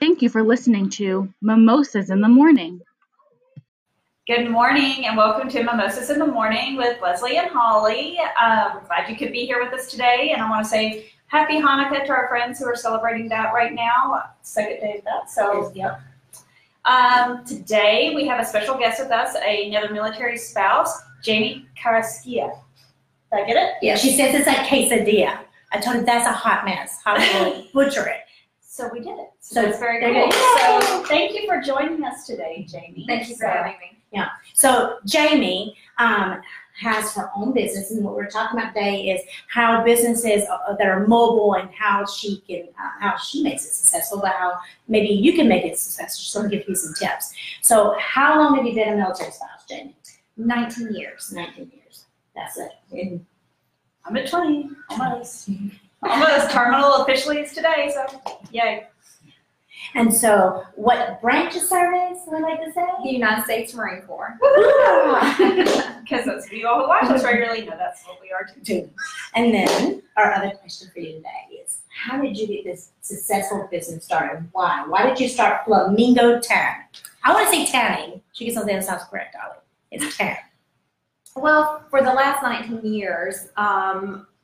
Thank you for listening to Mimosas in the Morning. Good morning and welcome to Mimosas in the Morning with Leslie and Holly. Glad you could be here with us today, and I want to say happy Hanukkah to our friends who are celebrating that right now. Second day of that, so yeah. Today we have a special guest with us, another military spouse, Jamie Carrasquilla. Did I get it? Yeah, she says it's a quesadilla. I told her that's a hot mess. How do we butcher it? So we did it. So it's very good. So thank you for joining us today, Jamie. Thank you for having me. Yeah. So Jamie has her own business, and what we're talking about today is how businesses that are mobile and how she can how she makes it successful, but how maybe you can make it successful. She's going to give you some tips. So how long have you been a military spouse, Jamie? 19 years. 19 years. That's it. And I'm at 20. Almost. Almost. Terminal officially is today, so yay. And so, what branch of service would I like to say? The United States Marine Corps. Because those of you all who watch us regularly know that's what we are doing. And then, our other question for you today is, how did you get this successful business started? Why? Why did you start Flamingo Tan? I want to say tanning. She gets something that sounds correct, Ollie. It's tan. Well, for the last 19 years,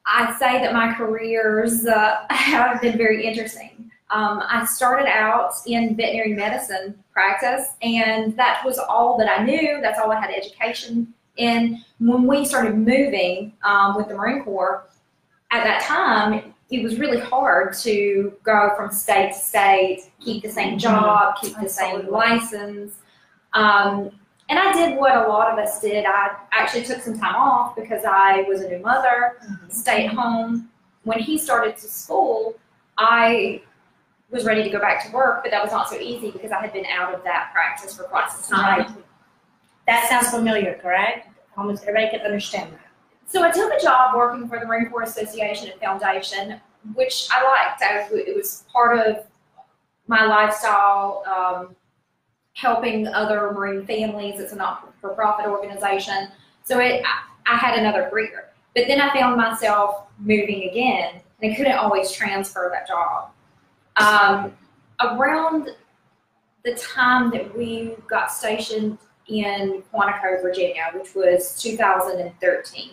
I say that my careers have been very interesting. I started out in veterinary medicine practice, and that was all that I knew. That's all I had education in. When we started moving with the Marine Corps, at that time, it was really hard to go from state to state, keep the same job, keep the same license. And I did what a lot of us did. I actually took some time off because I was a new mother, stayed home. When he started to school, I was ready to go back to work, but that was not so easy because I had been out of that practice for quite some time. That sounds familiar, correct? Almost everybody can understand that. So I took a job working for the Marine Corps Association and Foundation, which I liked. It was part of my lifestyle, helping other Marine families. It's a not-for-profit organization. So I had another career. But then I found myself moving again, and I couldn't always transfer that job. Around the time that we got stationed in Quantico, Virginia, which was 2013,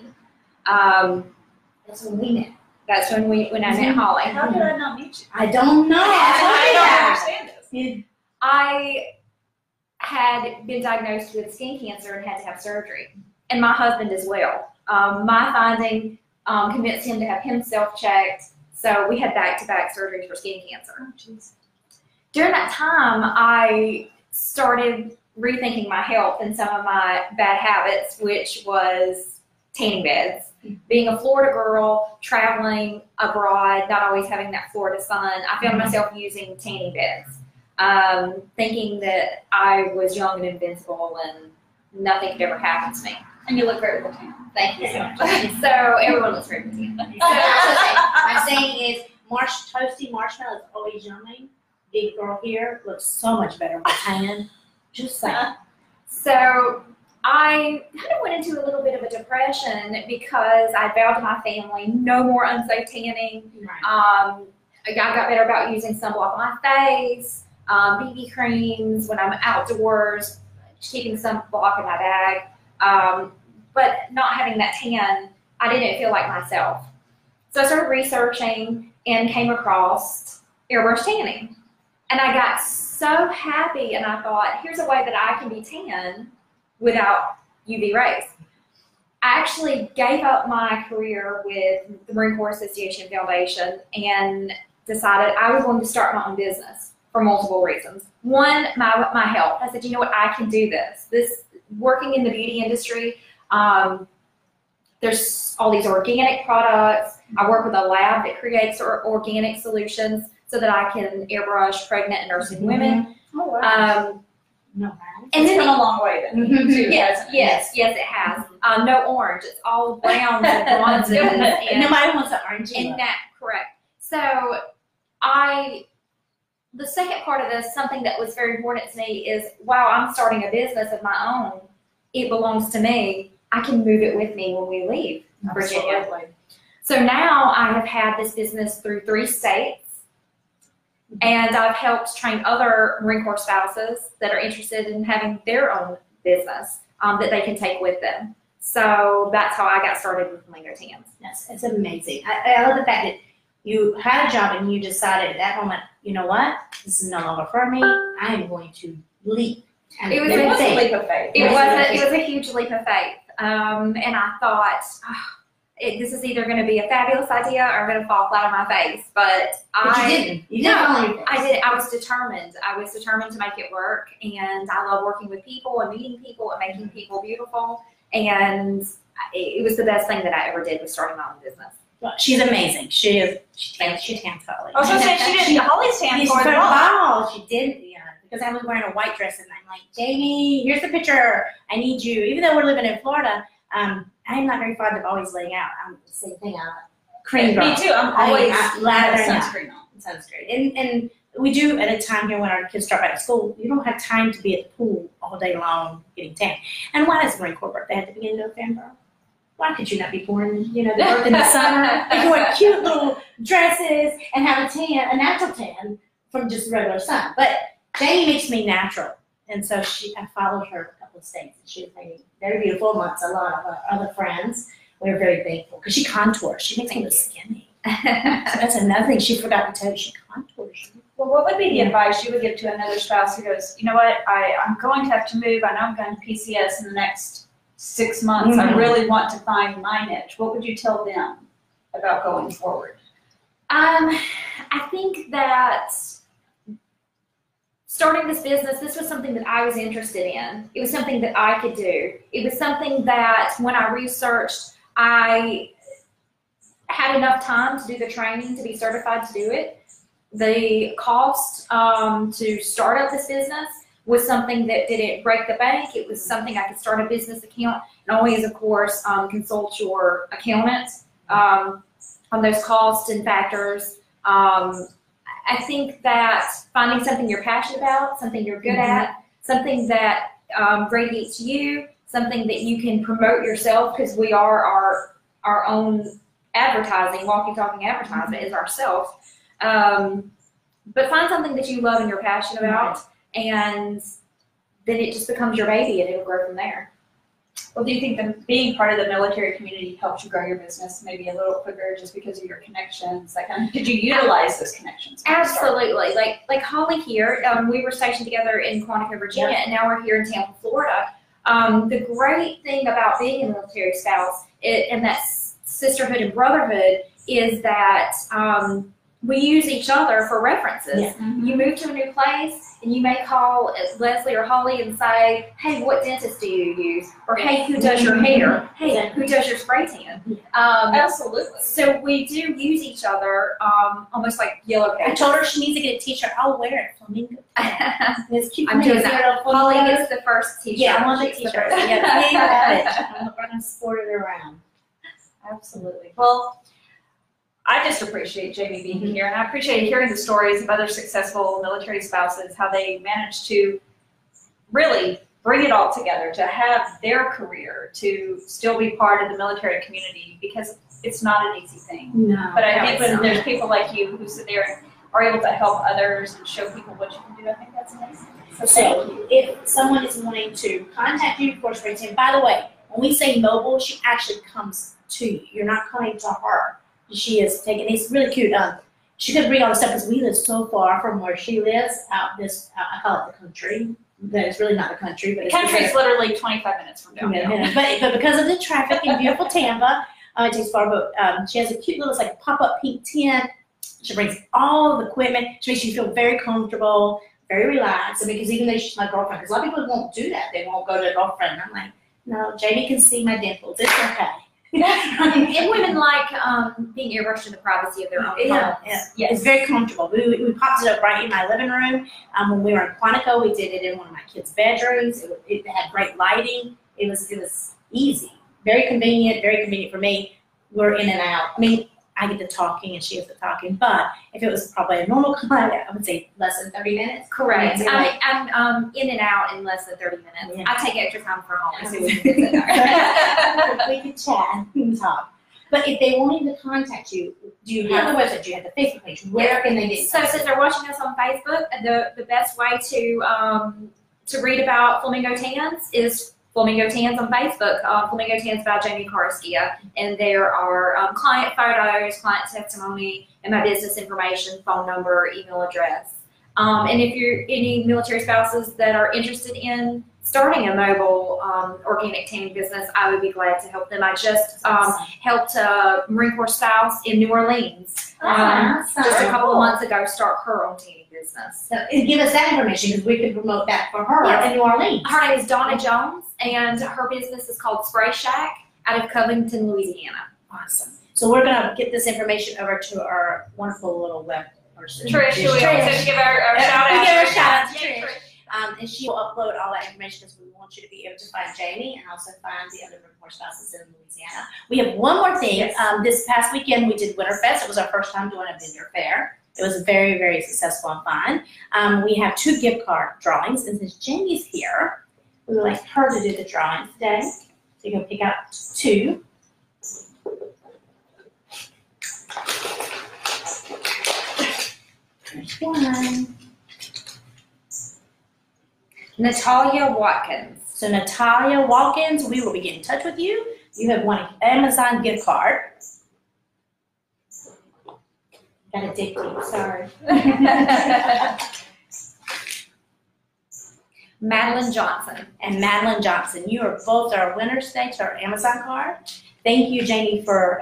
that's when we met. That's when I met Holly. How did I not meet you? I don't know. I don't understand this. Yeah. I had been diagnosed with skin cancer and had to have surgery, and my husband as well. My finding convinced him to have himself checked. So we had back-to-back surgeries for skin cancer. Oh, geez. During that time, I started rethinking my health and some of my bad habits, which was tanning beds. Being a Florida girl, traveling abroad, not always having that Florida sun, I found myself using tanning beds, thinking that I was young and invincible and nothing could ever happen to me. And you look great with tan. Thank you so much. So everyone looks great with tan. So my saying is, toasty marshmallow is always yummy. Big girl here looks so much better with tan. Just saying. So I kind of went into a little bit of a depression because I vowed to my family no more unsafe tanning. Right. I got better about using sunblock on my face, BB creams when I'm outdoors, keeping sunblock in my bag. But not having that tan, I didn't feel like myself. So I started researching and came across airbrush tanning. And I got so happy, and I thought, here's a way that I can be tan without UV rays. I actually gave up my career with the Marine Corps Association Foundation and decided I was going to start my own business for multiple reasons. One, my health. I said, you know what, I can do this. Working in the beauty industry, there's all these organic products. I work with a lab that creates organic solutions so that I can airbrush pregnant and nursing women. Oh, wow. And it's come a long way then. Yes, it has. No orange. It's all browns and bronzes. Nobody wants an orange. And that, correct. So the second part of this, something that was very important to me is, wow, I'm starting a business of my own. It belongs to me. I can move it with me when we leave Virginia. Absolutely. So now I have had this business through 3 states. And I've helped train other Marine Corps spouses that are interested in having their own business that they can take with them. So that's how I got started with Flamingo Tans. Yes, it's amazing. I love the fact that you had a job and you decided at that moment, you know what, this is no longer for me. I am going to leap. It was a leap of faith. It was a huge leap of faith. And I thought, oh, this is either going to be a fabulous idea or I'm going to fall flat on my face. But I didn't. I was determined. I was determined to make it work. And I love working with people and meeting people and making people beautiful. And it was the best thing that I ever did was starting my own business. Well, she's amazing. She is. She tans Holly. Oh, so she didn't always tan for the ball. She didn't. Because I was wearing a white dress and I'm like, Jamie, here's the picture. I need you. Even though we're living in Florida, I'm not very fond of always laying out. I'm the same thing. Cream girl. Me too. I'm always lathering up. Sunscreen. And we do at a time here when our kids start back to school, you don't have time to be at the pool all day long getting tan. And why does the Marine Corps birthday have to be in November? Why could you not be born, you know, birth in the summer? You wear cute little dresses and have a tan, a natural tan from just regular sun. But Jamie makes me natural, and so I followed her a couple of states. She was very beautiful amongst a lot of our other friends. We were very thankful because she contours. She makes me look skinny. So that's another thing she forgot to tell you. She contours. Well, what would be the advice you would give to another spouse who goes, you know what, I'm going to have to move. I know I'm going to PCS in the next 6 months. I really want to find my niche. What would you tell them about going forward? I think that starting this business, this was something that I was interested in. It was something that I could do. It was something that when I researched, I had enough time to do the training to be certified to do it. The cost to start up this business was something that didn't break the bank. It was something I could start a business account and always, of course, consult your accountant on those costs and factors. I think that finding something you're passionate about, something you're good at, something that radiates you, something that you can promote yourself, because we are our own advertising, walking, talking advertisement is ourselves. But find something that you love and you're passionate about, and then it just becomes your baby and it'll grow from there. Well, do you think that being part of the military community helped you grow your business maybe a little quicker just because of your connections? Like, did you utilize those connections? Absolutely. Like Holly here, we were stationed together in Quantico, Virginia, and now we're here in Tampa, Florida. The great thing about being a military spouse and that sisterhood and brotherhood is that we use each other for references. Yeah. You move to a new place and you may call Leslie or Holly and say, hey, what dentist do you use? Or hey, who does your hair? Hey, who does your spray tan? Absolutely. So we do use each other almost like yellow pages. I told her she needs to get a t-shirt. I'll wear it. Flamingo. It's cute. I'm doing that. Holly gets the first t-shirt. Yeah, I want the t-shirt. I'm going to sport it around. Absolutely. Well, I just appreciate Jamie being here, and I appreciate hearing the stories of other successful military spouses, how they managed to really bring it all together, to have their career, to still be part of the military community, because it's not an easy thing. No, but I think when there's people like you who sit there and are able to help others and show people what you can do, I think that's amazing. So thank you. If someone is wanting to contact you, of course, by the way, when we say mobile, she actually comes to you. You're not coming to her. She is taking, it's really cute. She could bring all the stuff because we live so far from where she lives out this, I call it the country. That it's really not the country, but the country is literally 25 minutes from downtown. But because of the traffic in beautiful Tampa, it takes far. But she has a cute little like pop-up pink tent. She brings all the equipment. She makes you feel very comfortable, very relaxed. Because even though she's my girlfriend, because a lot of people won't do that. They won't go to a girlfriend. And I'm like, no, Jamie can see my dimples. It's okay. And women like being airbrushed in the privacy of their own homes. Yeah, it's very comfortable. We popped it up right in my living room. When we were in Quantico, we did it in one of my kids' bedrooms. It had great lighting. It was easy, very convenient for me. We're in and out. I mean, I get the talking and she gets the talking, but if it was probably a normal client, I would say less than 30 minutes. Correct. I'm in and out in less than 30 minutes. Yeah. I take extra time for home. So we can chat and talk. But if they wanted to contact you, do you have the website? Do you have the Facebook page? Where can they get? So since they're watching us on Facebook, the best way to read about Flamingo Tans is Flamingo Tans on Facebook, Flamingo Tans by Jamie Karskia, and there are client photos, client testimony, and my business information, phone number, email address. And if you're any military spouses that are interested in starting a mobile organic tanning business, I would be glad to help them. I just helped a Marine Corps spouse in New Orleans just a couple of months ago start her own tanning business. So give us that information because we can promote that for her in New Orleans. Her name is Donna Jones, and her business is called Spray Shack out of Covington, Louisiana. Awesome. So we're going to get this information over to our wonderful little web person. Trish, we also give our shout out. Give her a shout out to Trish. And she will upload all that information because we want you to be able to find Jamie and also find the other Marine Corps spouses in Louisiana. We have one more thing. Yes. This past weekend we did Winterfest. It was our first time doing a vendor fair. It was very, very successful and fun. We have 2 gift card drawings, and since Jamie's here, we would like her to do the drawing today. So you can pick out 2. There's 1. Natalia Watkins. So Natalia Watkins, we will be getting in touch with you. You have won an Amazon gift card. Got a dick deep, sorry. Madeline Johnson. And Madeline Johnson, you are both our winners today to our Amazon card. Thank you, Jamie, for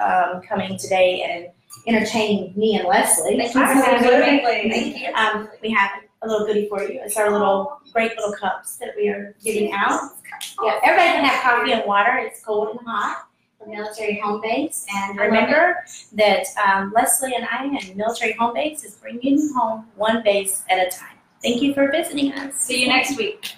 coming today and entertaining me and Leslie. Thank you. Thank you. We have a little goodie for you. It's our little great little cups that we are giving out. Yeah, everybody can have coffee and water. It's cold and hot from Military Home Base. And remember that Leslie and I and Military Home Base is bringing home 1 base at a time. Thank you for visiting us. See you next week.